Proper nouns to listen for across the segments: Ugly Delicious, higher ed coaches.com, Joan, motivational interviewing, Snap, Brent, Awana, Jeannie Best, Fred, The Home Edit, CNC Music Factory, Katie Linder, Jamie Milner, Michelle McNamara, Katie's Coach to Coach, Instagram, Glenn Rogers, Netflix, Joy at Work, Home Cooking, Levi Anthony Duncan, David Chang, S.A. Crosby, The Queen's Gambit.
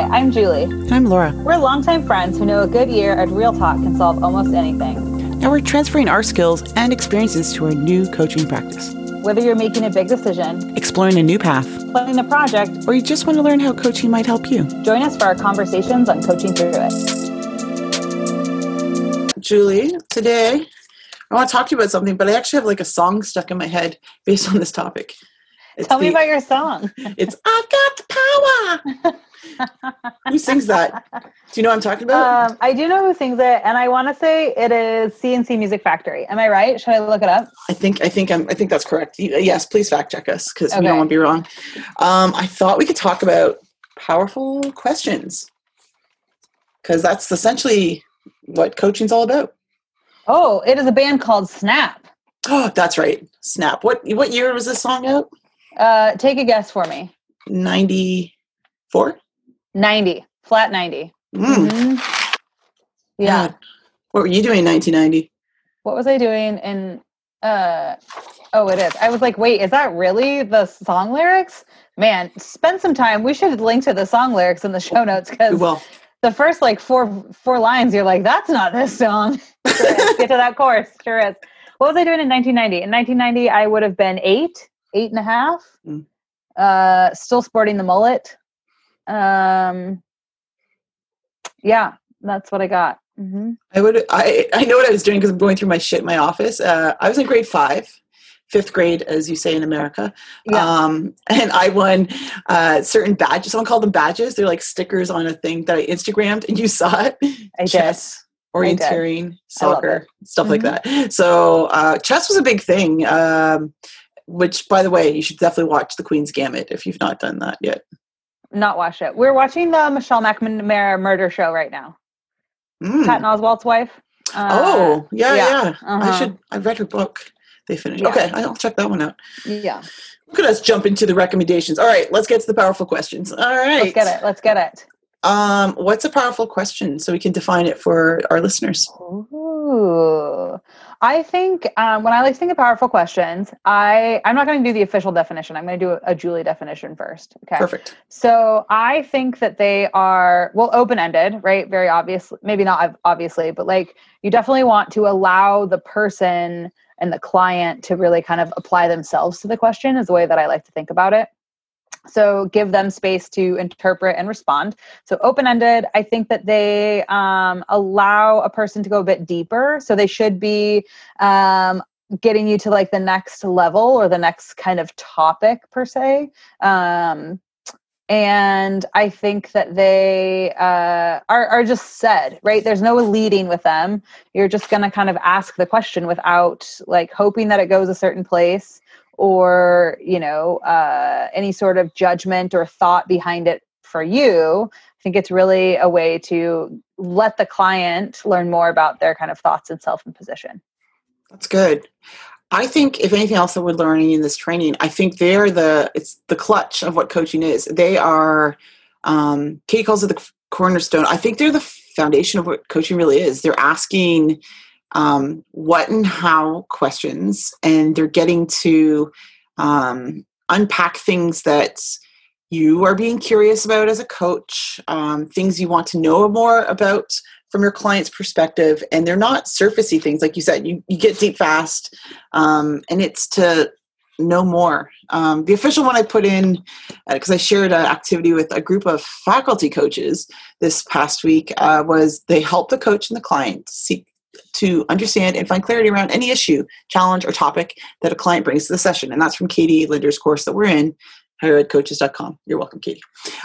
Hi, I'm Julie. And I'm Laura. We're longtime friends who know a good year at Real Talk can solve almost anything. And we're transferring our skills and experiences to our new coaching practice. Whether you're making a big decision, exploring a new path, planning a project, or you just want to learn how coaching might help you, join us for our conversations on coaching through it. Julie, today I want to talk to you about something, but I actually have like a song stuck in my head based on this topic. Tell me about your song. It's I've Got the Power. Who sings that? Do you know what I'm talking about? I do know who sings it, and I want to say it is CNC Music Factory. Am I right? Should I look it up? I think that's correct. Yes, please fact check us because we don't want to be wrong. I thought we could talk about powerful questions because that's essentially what coaching's all about. Oh, it is a band called Snap. Oh, that's right, Snap. What year was this song out? Take a guess for me. 94? 90. Flat 90. Mm. Yeah. God. What were you doing in 1990? What was I doing in... it is. I was like, wait, is that really the song lyrics? Man, spend some time. We should link to the song lyrics in the show notes because the first like four lines, you're like, that's not this song. Get to that course. Sure is. What was I doing in 1990? In 1990, I would have been 8 and a half, still sporting the mullet. Yeah, that's what I got. Mm-hmm. I know what I was doing because I'm going through my shit in my office. I was in grade 5th grade, as you say in America. Yeah. And I won certain badges. Someone called them badges. They're like stickers on a thing that I Instagrammed, and you saw it. I Chess, did. Orienteering, I did. Soccer, stuff mm-hmm. like that. So chess was a big thing. Which, by the way, you should definitely watch The Queen's Gambit if you've not done that yet. Not watched it. We're watching the Michelle McNamara murder show right now. Mm. Patton Oswalt's wife. Yeah. Uh-huh. I've read her book. They finished. Yeah. Okay, I'll check that one out. Yeah. Look at us jump into the recommendations. All right, let's get to the powerful questions. All right. Let's get it. What's a powerful question so we can define it for our listeners? Ooh. I think when I like to think of powerful questions, I'm not going to do the official definition. I'm going to do a Julie definition first. Okay. Perfect. So I think that they are, open-ended, right? Very obvious, maybe not obviously, but like you definitely want to allow the person and the client to really kind of apply themselves to the question is the way that I like to think about it. So give them space to interpret and respond. So open-ended, I think that they allow a person to go a bit deeper. So they should be getting you to like the next level or the next kind of topic per se. And I think that they are just said, right? There's no leading with them. You're just going to kind of ask the question without like hoping that it goes a certain place or, any sort of judgment or thought behind it for you. I think it's really a way to let the client learn more about their kind of thoughts and self and position. That's good. I think if anything else that we're learning in this training, I think it's the clutch of what coaching is. They are, Katie calls it the cornerstone. I think they're the foundation of what coaching really is. They're asking what and how questions, and they're getting to unpack things that you are being curious about as a coach, things you want to know more about from your client's perspective. And they're not surfacey things. Like you said, you get deep fast, and it's to know more. The official one I put in, because I shared an activity with a group of faculty coaches this past week, was they help the coach and the client seek to understand and find clarity around any issue, challenge, or topic that a client brings to the session. And that's from Katie Linder's course that we're in, higher ed coaches.com. You're welcome, Katie.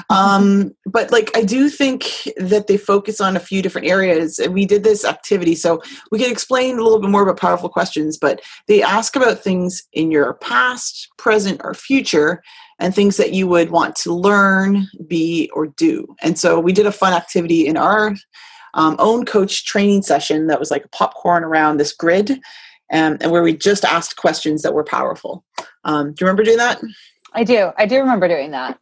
But I do think that they focus on a few different areas, and we did this activity, so we can explain a little bit more about powerful questions, but they ask about things in your past, present, or future, and things that you would want to learn, be, or do. And so we did a fun activity in our own coach training session that was like a popcorn around this grid, and where we just asked questions that were powerful. Do you remember doing that? I do remember doing that.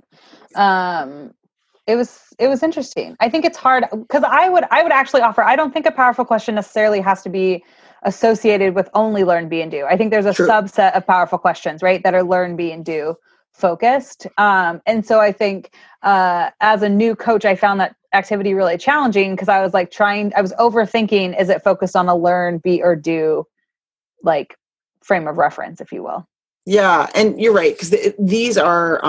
It was interesting. I think it's hard because I would actually offer, I don't think a powerful question necessarily has to be associated with only learn, be, and do. I think there's a subset of powerful questions, right, that are learn, be, and do focused. And so I think as a new coach, I found that activity really challenging because I was like I was overthinking, is it focused on a learn, be, or do like frame of reference, if you will. Yeah. And you're right. Cause these are,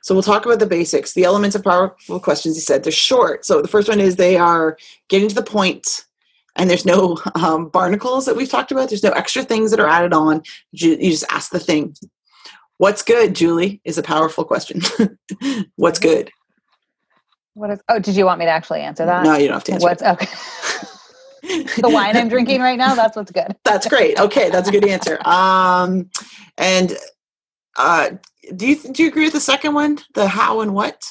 so we'll talk about the basics, the elements of powerful questions. You said they're short. So the first one is they are getting to the point, and there's no barnacles that we've talked about. There's no extra things that are added on. You just ask the thing. What's good, Julie, is a powerful question. What's good? Oh, did you want me to actually answer that? No, you don't have to answer okay. The wine I'm drinking right now, that's what's good. That's great. Okay, that's a good answer. Do you agree with the second one? The how and what?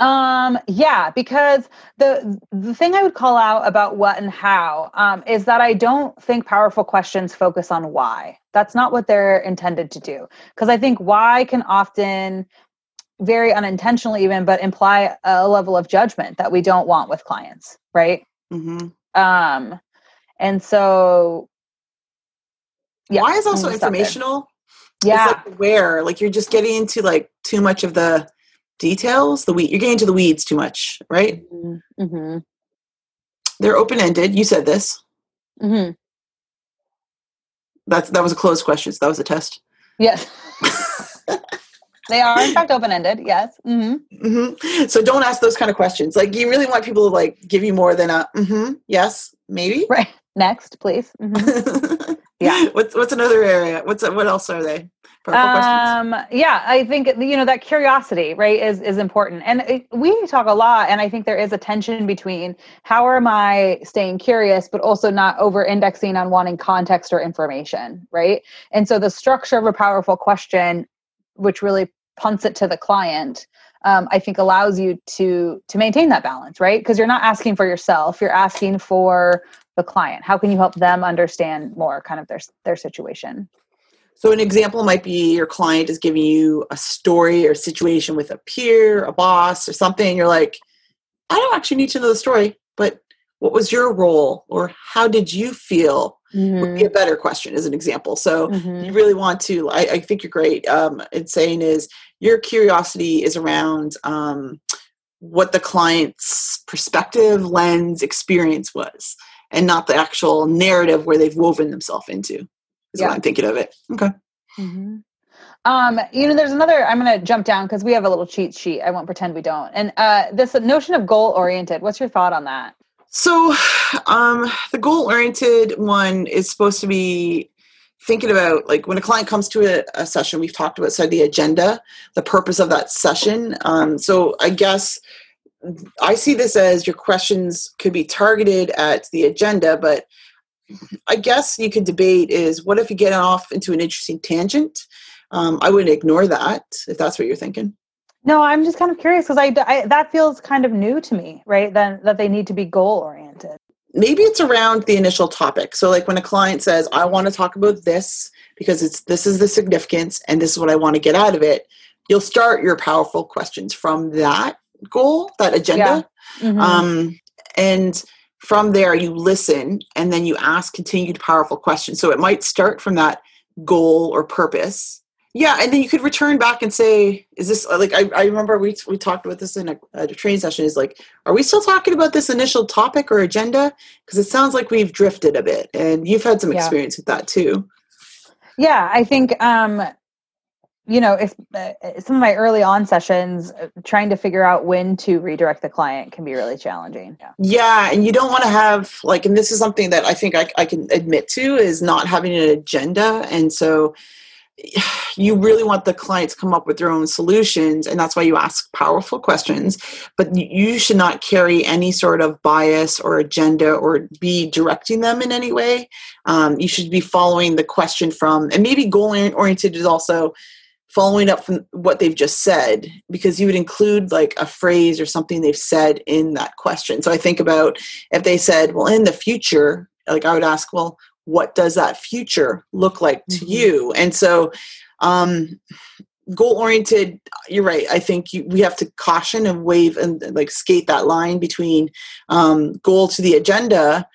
Yeah, because the thing I would call out about what and how, is that I don't think powerful questions focus on why. That's not what they're intended to do. Cause I think why can often very unintentionally even, but imply a level of judgment that we don't want with clients. Right. Mm-hmm. And so. Yeah, why is also informational. Yeah. It's like where, like you're just getting into like too much of the details, you're getting into the weeds too much, right? Mm-hmm. They're open-ended. You said this. Mm-hmm. That was a closed question. So that was a test. Yes. They are in fact open-ended. Yes. Mm-hmm. Mm-hmm. So don't ask those kind of questions. Like you really want people to like give you more than a mm-hmm, yes, maybe. Right. Next, please. Mm-hmm. Yeah. What's another area? What else are they? Yeah, I think, that curiosity, right, is important. And we talk a lot, and I think there is a tension between how am I staying curious, but also not over-indexing on wanting context or information, right? And so the structure of a powerful question, which really punts it to the client, I think allows you to maintain that balance, right? Because you're not asking for yourself, you're asking for the client. How can you help them understand more kind of their situation? So an example might be your client is giving you a story or situation with a peer, a boss, or something. You're like, I don't actually need to know the story, but what was your role or how did you feel? Mm-hmm. Would be a better question as an example. So mm-hmm. You really want to, I think you're great in saying is your curiosity is around what the client's perspective, lens, experience was, and not the actual narrative where they've woven themselves into. Yeah. What I'm thinking of it. Okay. Mm-hmm. There's another, I'm going to jump down because we have a little cheat sheet. I won't pretend we don't. And this notion of goal-oriented, what's your thought on that? So the goal-oriented one is supposed to be thinking about, like, when a client comes to a session, we've talked about, so the agenda, the purpose of that session. So I guess I see this as your questions could be targeted at the agenda, but I guess you could debate is what if you get off into an interesting tangent? I wouldn't ignore that if that's what you're thinking. No, I'm just kind of curious because I that feels kind of new to me, right? That they need to be goal oriented. Maybe it's around the initial topic. So like when a client says, I want to talk about this because this is the significance and this is what I want to get out of it. You'll start your powerful questions from that goal, that agenda. Yeah. Mm-hmm. And from there, you listen, and then you ask continued powerful questions. So it might start from that goal or purpose. Yeah, and then you could return back and say, is this, like, I remember we talked about this in a training session, is like, are we still talking about this initial topic or agenda? Because it sounds like we've drifted a bit, and you've had some experience with that, too. Yeah, I think, if some of my early on sessions, trying to figure out when to redirect the client can be really challenging. Yeah. And you don't want to have like, and this is something that I think I can admit to is not having an agenda. And so you really want the clients to come up with their own solutions. And that's why you ask powerful questions, but you should not carry any sort of bias or agenda or be directing them in any way. You should be following the question from, and maybe goal oriented is also following up from what they've just said, because you would include like a phrase or something they've said in that question. So I think about if they said, well, in the future, like I would ask, well, what does that future look like to mm-hmm. you? And so goal-oriented, you're right. I think we have to caution and wave and like skate that line between goal to the agenda,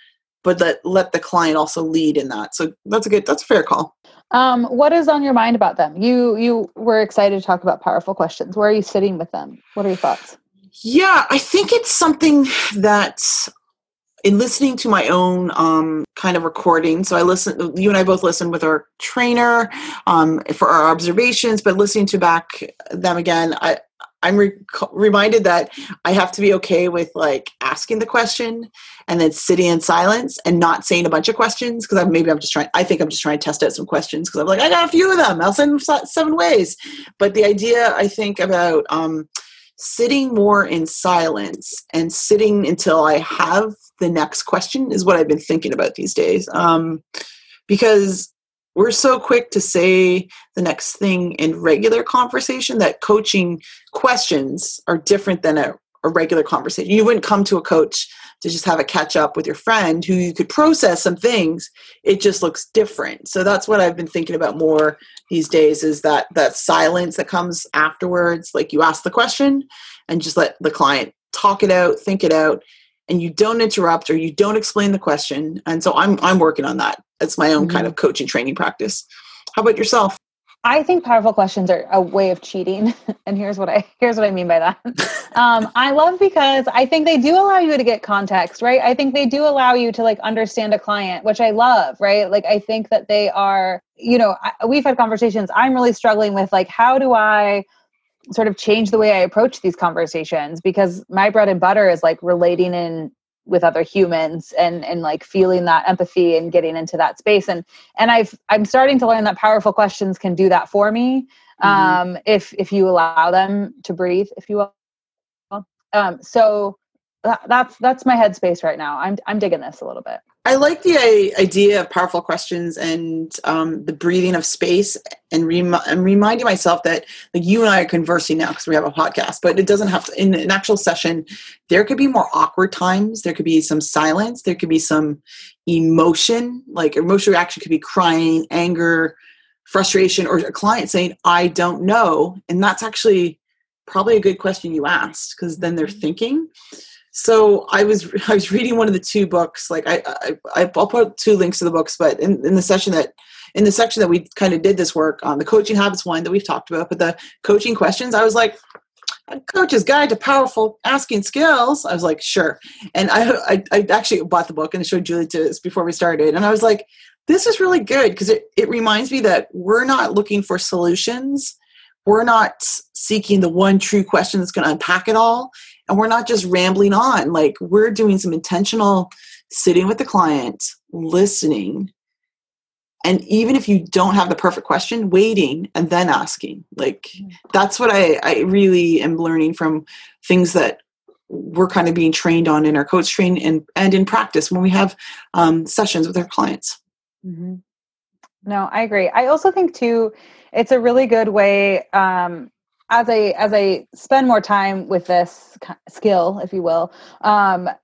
but let the client also lead in that. So that's a fair call. What is on your mind about them? You were excited to talk about powerful questions. Where are you sitting with them? What are your thoughts? Yeah, I think it's something that in listening to my own kind of recording, so I listened, you and I both listened with our trainer for our observations, but listening to back them again, I'm reminded that I have to be okay with like asking the question and then sitting in silence and not saying a bunch of questions. Cause I think I'm just trying to test out some questions. Cause I'm like, I got a few of them. I'll send them 7 ways. But the idea I think about sitting more in silence and sitting until I have the next question is what I've been thinking about these days. Because we're so quick to say the next thing in regular conversation that coaching questions are different than a regular conversation. You wouldn't come to a coach to just have a catch up with your friend who you could process some things. It just looks different. So that's what I've been thinking about more these days is that silence that comes afterwards. Like you ask the question and just let the client talk it out, think it out, and you don't interrupt or you don't explain the question. And so I'm working on that. It's my own kind of coaching training practice. How about yourself? I think powerful questions are a way of cheating. And here's what I mean by that. I love because I think they do allow you to get context, right? I think they do allow you to like understand a client, which I love, right? Like, I think that they are, you know, we've had conversations. I'm really struggling with like, how do I sort of change the way I approach these conversations? Because my bread and butter is like relating in with other humans and like feeling that empathy and getting into that space. And I'm starting to learn that powerful questions can do that for me. If you allow them to breathe, if you will. So that's my headspace right now. I'm digging this a little bit. I like the idea of powerful questions and the breathing of space, and I'm reminding myself that like you and I are conversing now because we have a podcast, but it doesn't have to, in an actual session, there could be more awkward times. There could be some silence. There could be some emotion, like emotional reaction could be crying, anger, frustration, or a client saying, I don't know. And that's actually probably a good question you asked because then they're thinking. So I was reading one of the 2 books. Like I'll put 2 links to the books, but in the section that we kind of did this work on, the coaching habits one that we've talked about, but the coaching questions, I was like, a coach's guide to powerful asking skills. I was like, sure. And I actually bought the book and I showed Julie to this before we started. And I was like, this is really good because it reminds me that we're not looking for solutions. We're not seeking the one true question that's going to unpack it all. And we're not just rambling on. Like we're doing some intentional sitting with the client, listening. And even if you don't have the perfect question, waiting and then asking. Like that's what I really am learning from things that we're kind of being trained on in our coach training and in practice when we have sessions with our clients. Mm-hmm. No, I agree. I also think too, it's a really good way as I spend more time with this skill, if you will.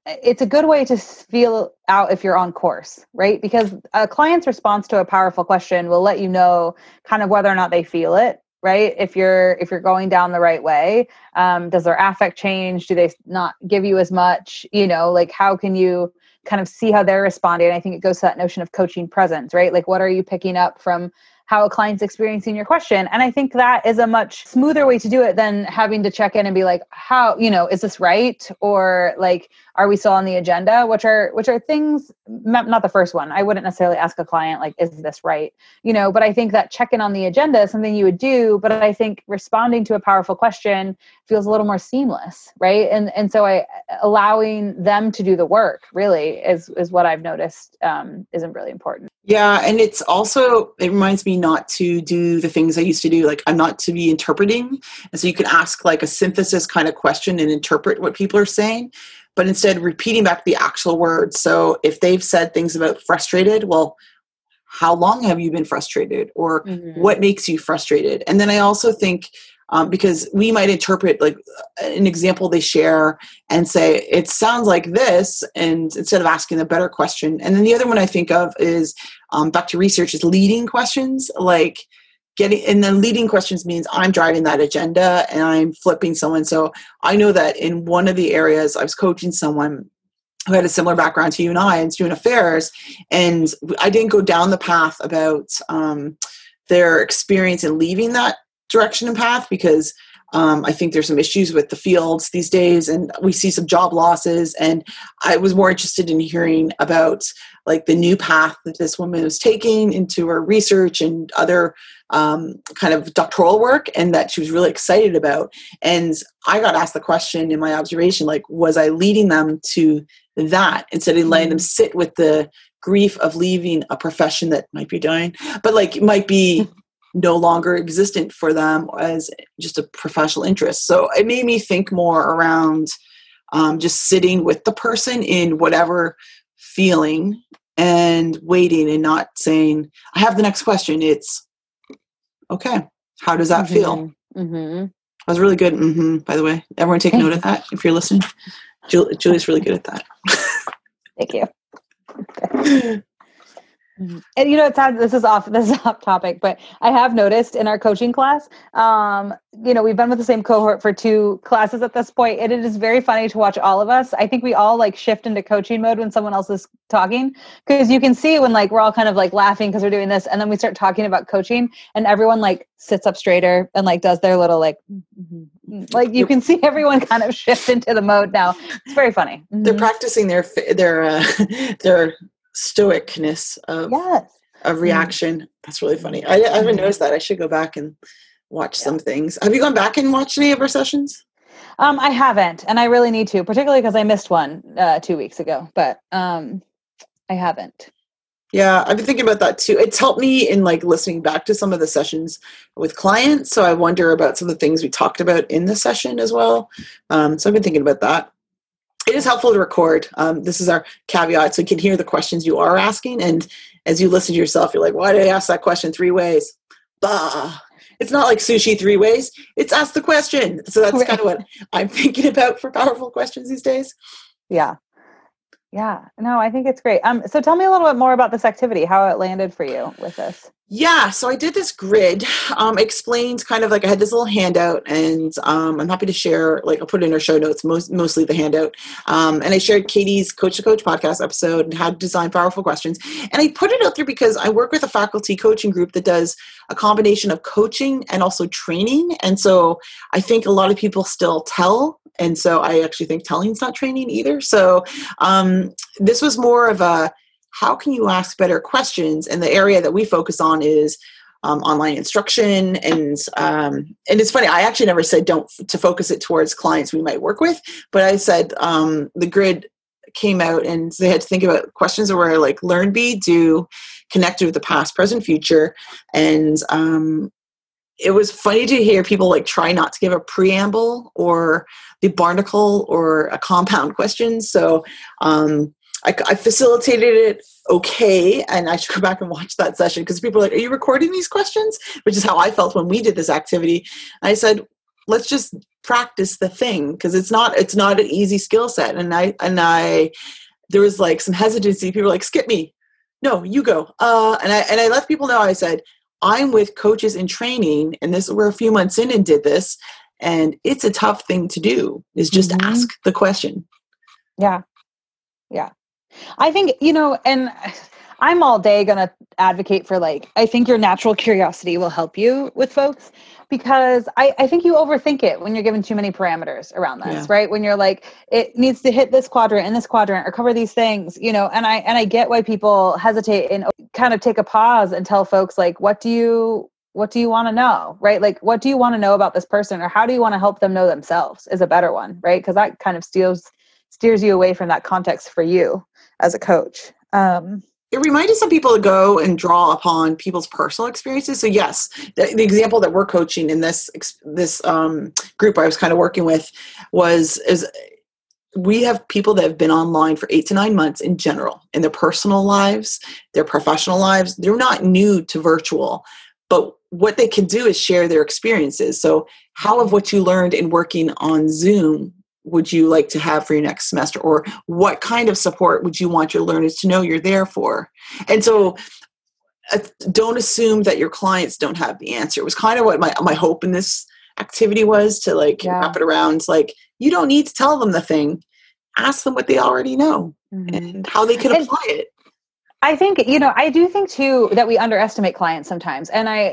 It's a good way to feel out if you're on course, right? Because a client's response to a powerful question will let you know kind of whether or not they feel it, right? If you're going down the right way, does their affect change? Do they not give you as much? You know, like how can you kind of see how they're responding? I think it goes to that notion of coaching presence, right? Like what are you picking up from how a client's experiencing your question? And I think that is a much smoother way to do it than having to check in and be like, how, you know, is this right? Or like, are we still on the agenda? Which are things, not the first one. I wouldn't necessarily ask a client like, is this right? You know, but I think that check-in on the agenda is something you would do, but I think responding to a powerful question feels a little more seamless, right? And so allowing them to do the work really is what I've noticed isn't really important. Yeah. And it's also, it reminds me not to do the things I used to do. Like I'm not to be interpreting. And so you can ask like a synthesis kind of question and interpret what people are saying, but instead repeating back the actual words. So if they've said things about frustrated, well, how long have you been frustrated or what makes you frustrated? And then I also think because we might interpret like an example they share and say, it sounds like this, and instead of asking a better question. And then the other one I think of is back to research is leading questions, like getting, and then leading questions means I'm driving that agenda and I'm flipping someone. So I know that in one of the areas I was coaching someone who had a similar background to you and I in student affairs. And I didn't go down the path about their experience in leaving that direction and path, because I think there's some issues with the fields these days, and we see some job losses. And I was more interested in hearing about like the new path that this woman was taking into her research and other kind of doctoral work, and that she was really excited about. And I got asked the question in my observation, like, was I leading them to that instead of letting them sit with the grief of leaving a profession that might be dying, but like might be no longer existent for them as just a professional interest. So it made me think more around just sitting with the person in whatever feeling and waiting, and not saying, I have the next question. It's okay. How does that feel? Mm-hmm. I was really good. By the way, everyone take note of that. If you're listening, Julie's really good at that. Thank you. And you know, this is off topic, but I have noticed in our coaching class, you know, we've been with the same cohort for 2 classes at this point, and it is very funny to watch all of us. I think we all like shift into coaching mode when someone else is talking, because you can see when like, we're all kind of like laughing because we're doing this. And then we start talking about coaching and everyone like sits up straighter and like does their little, like you can see everyone kind of shift into the mode now. It's very funny. Mm-hmm. They're practicing their stoicness of reaction. That's really funny. I haven't noticed that. I should go back and watch some things. Have you gone back and watched any of our sessions? I haven't, and I really need to, particularly because I missed one 2 weeks ago, but I haven't. Yeah, I've been thinking about that too. It's helped me in like listening back to some of the sessions with clients, so I wonder about some of the things we talked about in the session as well. So I've been thinking about that. It is helpful to record. This is our caveat, so you can hear the questions you are asking. And as you listen to yourself, you're like, why did I ask that question 3 ways? Bah. It's not like sushi 3 ways. It's ask the question. So that's kind of what I'm thinking about for powerful questions these days. Yeah. Yeah. No, I think it's great. So tell me a little bit more about this activity, how it landed for you with this. Yeah. So I did this grid, explains kind of like, I had this little handout, and I'm happy to share, like I'll put it in our show notes, mostly the handout. And I shared Katie's Coach to Coach podcast episode and how to design powerful questions. And I put it out there because I work with a faculty coaching group that does a combination of coaching and also training. And so I think a lot of people still tell. And so I actually think telling's not training either. So this was more of a, how can you ask better questions? And the area that we focus on is online instruction. And it's funny, I actually never said to focus it towards clients we might work with, but I said the grid came out and they had to think about questions that were like learn, be, do, connected with the past, present, future. And it was funny to hear people like try not to give a preamble or the barnacle or a compound question. So I facilitated it okay, and I should go back and watch that session because people are like, are you recording these questions? Which is how I felt when we did this activity. I said, let's just practice the thing because it's not an easy skill set. And I there was like some hesitancy. People were like, skip me. No, you go. And I let people know, I said, I'm with coaches in training, and this we're a few months in and did this, and it's a tough thing to do is just ask the question. Yeah. Yeah. I think, you know, and I'm all day going to advocate for like, I think your natural curiosity will help you with folks because I think you overthink it when you're given too many parameters around this, right? When you're like, it needs to hit this quadrant and this quadrant or cover these things, you know, and I get why people hesitate and kind of take a pause and tell folks like, what do you want to know, right? Like, what do you want to know about this person, or how do you want to help them know themselves is a better one, right? Because that kind of steers you away from that context for you as a coach. It reminded some people to go and draw upon people's personal experiences. So yes, the example that we're coaching in this group I was kind of working with is we have people that have been online for 8 to 9 months in general, in their personal lives, their professional lives. They're not new to virtual, but what they can do is share their experiences. So how have what you learned in working on Zoom would you like to have for your next semester, or what kind of support would you want your learners to know you're there for? And so don't assume that your clients don't have the answer. It was kind of what my hope in this activity was to like wrap it around. It's like, you don't need to tell them the thing. ask them what they already know mm-hmm. and how they can apply it. I think, you know, I do think too that we underestimate clients sometimes. And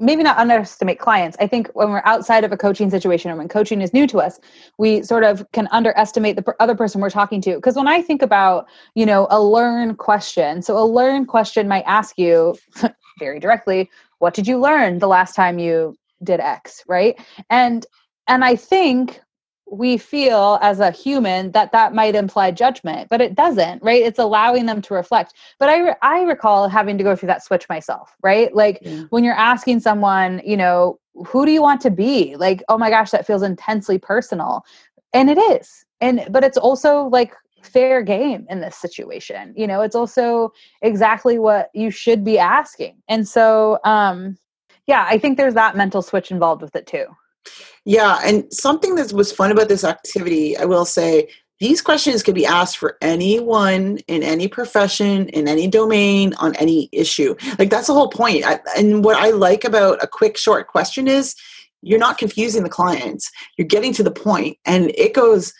maybe not underestimate clients. I think when we're outside of a coaching situation or when coaching is new to us, we sort of can underestimate the other person we're talking to. Because when I think about, you know, a learn question, so a learn question might ask you very directly, what did you learn the last time you did X, right? And I think we feel as a human that that might imply judgment, but it doesn't, right? It's allowing them to reflect. But I recall having to go through that switch myself, right? Like when you're asking someone, you know, who do you want to be? Like, oh my gosh, that feels intensely personal. And it is. But it's also like fair game in this situation. You know, it's also exactly what you should be asking. And so, yeah, I think there's that mental switch involved with it too. Yeah. And something that was fun about this activity, I will say, these questions could be asked for anyone in any profession, in any domain, on any issue. Like that's the whole point. And what I like about a quick, short question is you're not confusing the clients. You're getting to the point, and it goes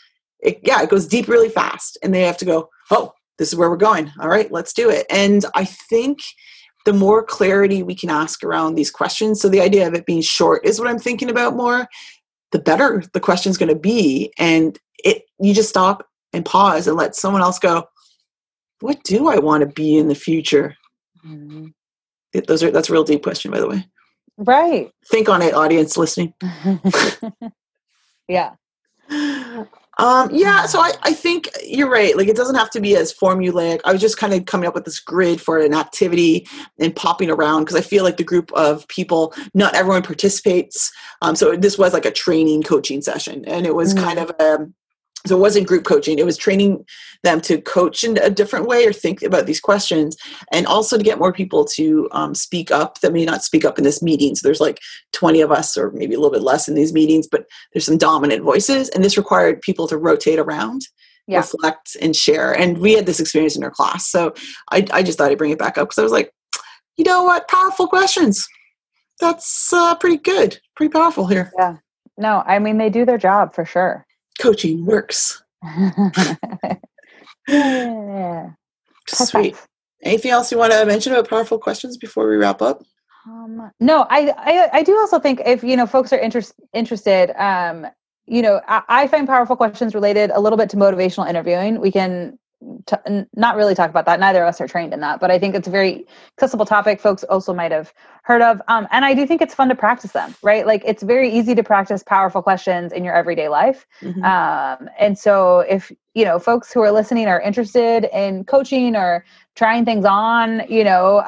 deep really fast, and they have to go, oh, this is where we're going. All right, let's do it. And I think the more clarity we can ask around these questions. So the idea of it being short is what I'm thinking about more, the better the question's going to be. And you just stop and pause and let someone else go, what do I want to be in the future? Mm-hmm. That's a real deep question, by the way. Right. Think on it, audience listening. Yeah. So I think you're right. Like, it doesn't have to be as formulaic. I was just kind of coming up with this grid for an activity and popping around because I feel like the group of people, not everyone participates. So this was like a training coaching session, and it was kind of so it wasn't group coaching. It was training them to coach in a different way or think about these questions, and also to get more people to speak up that may not speak up in this meeting. So there's like 20 of us or maybe a little bit less in these meetings, but there's some dominant voices. And this required people to rotate around, reflect, and share. And we had this experience in our class. So I just thought I'd bring it back up because I was like, you know what? Powerful questions. That's pretty good. Pretty powerful here. Yeah. No, I mean, they do their job for sure. Coaching works. Yeah. Sweet. Anything else you want to mention about powerful questions before we wrap up? No, I do also think if, you know, folks are interested, you know, I find powerful questions related a little bit to motivational interviewing. We can not really talk about that. Neither of us are trained in that, but I think it's a very accessible topic folks also might have heard of. And I do think it's fun to practice them, right? Like it's very easy to practice powerful questions in your everyday life. Mm-hmm. And so if, you know, folks who are listening are interested in coaching or trying things on, you know,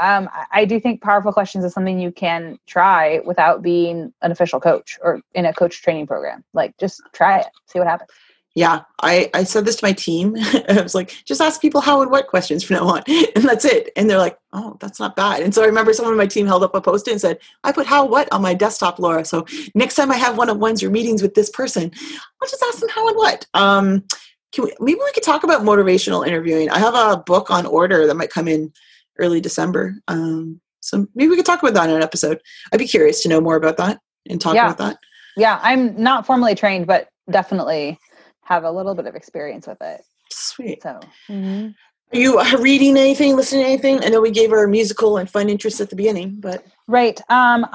I do think powerful questions is something you can try without being an official coach or in a coach training program. Like just try it, see what happens. Yeah, I said this to my team. I was like, just ask people how and what questions from now on. And that's it. And they're like, oh, that's not bad. And so I remember someone on my team held up a post-it and said, I put how what on my desktop, Laura. So next time I have one-on-ones or meetings with this person, I'll just ask them how and what. Maybe we could talk about motivational interviewing. I have a book on order that might come in early December. So maybe we could talk about that in an episode. I'd be curious to know more about that and talk about that. Yeah, I'm not formally trained, but definitely have a little bit of experience with it. Sweet. So, Are you reading anything, listening to anything? I know we gave our musical and fun interests at the beginning, but right. I'm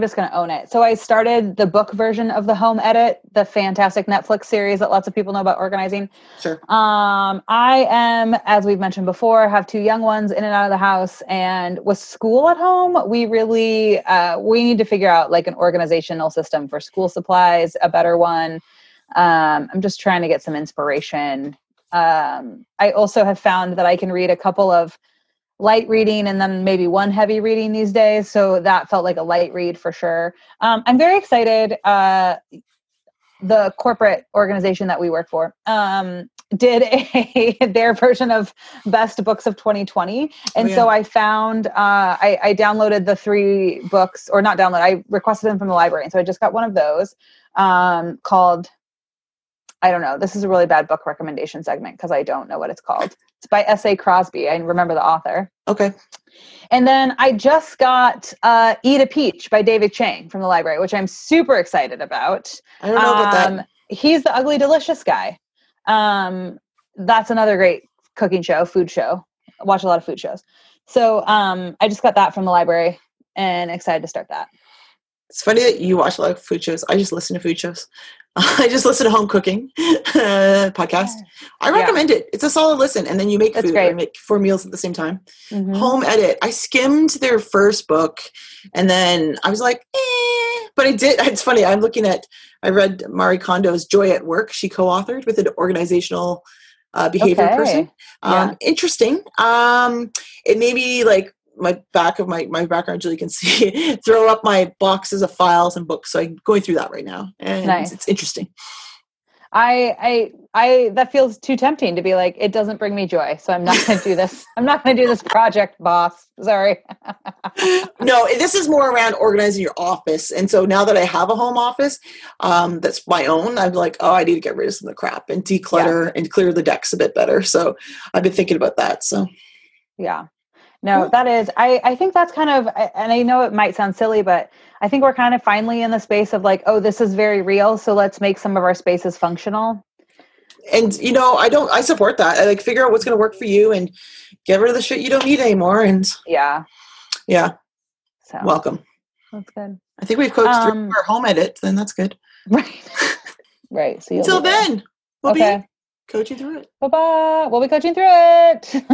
just going to own it. So I started the book version of The Home Edit, the fantastic Netflix series that lots of people know about organizing. Sure. I am, as we've mentioned before, have two young ones in and out of the house, and with school at home, we really, we need to figure out like an organizational system for school supplies, a better one. I'm just trying to get some inspiration. I also have found that I can read a couple of light reading and then maybe one heavy reading these days. So that felt like a light read for sure. I'm very excited. The corporate organization that we work for, did their version of best books of 2020. And so I found, I downloaded the three books or not download. I requested them from the library. And so I just got one of those, called, I don't know. This is a really bad book recommendation segment because I don't know what it's called. It's by S.A. Crosby. I remember the author. Okay. And then I just got Eat a Peach by David Chang from the library, which I'm super excited about. I don't know about that. He's the Ugly Delicious guy. That's another great cooking show, food show. I watch a lot of food shows. So I just got that from the library and excited to start that. It's funny that you watch a lot of food shows. I just listen to food shows. I just listen to Home Cooking podcast. I recommend it. It's a solid listen. And then you make food and make four meals at the same time. Mm-hmm. Home Edit. I skimmed their first book and then I was like, but I did. It's funny. I'm looking at, I read Marie Kondo's Joy at Work. She co-authored with an organizational behavior person. Interesting. It may be like, my back of my background, Julie can see, throw up my boxes of files and books. So I'm going through that right now. And it's interesting. I that feels too tempting to be like, it doesn't bring me joy. So I'm not going to do this. I'm not going to do this project, boss. Sorry. No, this is more around organizing your office. And so now that I have a home office, that's my own, I'm like, oh, I need to get rid of some of the crap and declutter and clear the decks a bit better. So I've been thinking about that. So yeah. No, that is, I think that's kind of, and I know it might sound silly, but I think we're kind of finally in the space of like, oh, this is very real. So let's make some of our spaces functional. And, you know, I support that. I like figure out what's going to work for you and get rid of the shit you don't need anymore. And yeah. So welcome. That's good. I think we've coached through our home edit, then that's good. Right. Right. So until then, we'll be coaching through it. Bye-bye. We'll be coaching through it.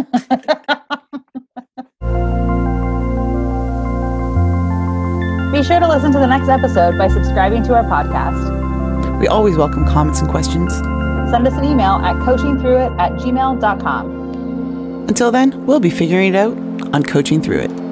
Be sure to listen to the next episode by subscribing to our podcast. We always welcome comments and questions. Send us an email at coachingthroughit@gmail.com. Until then, we'll be figuring it out on Coaching Through It.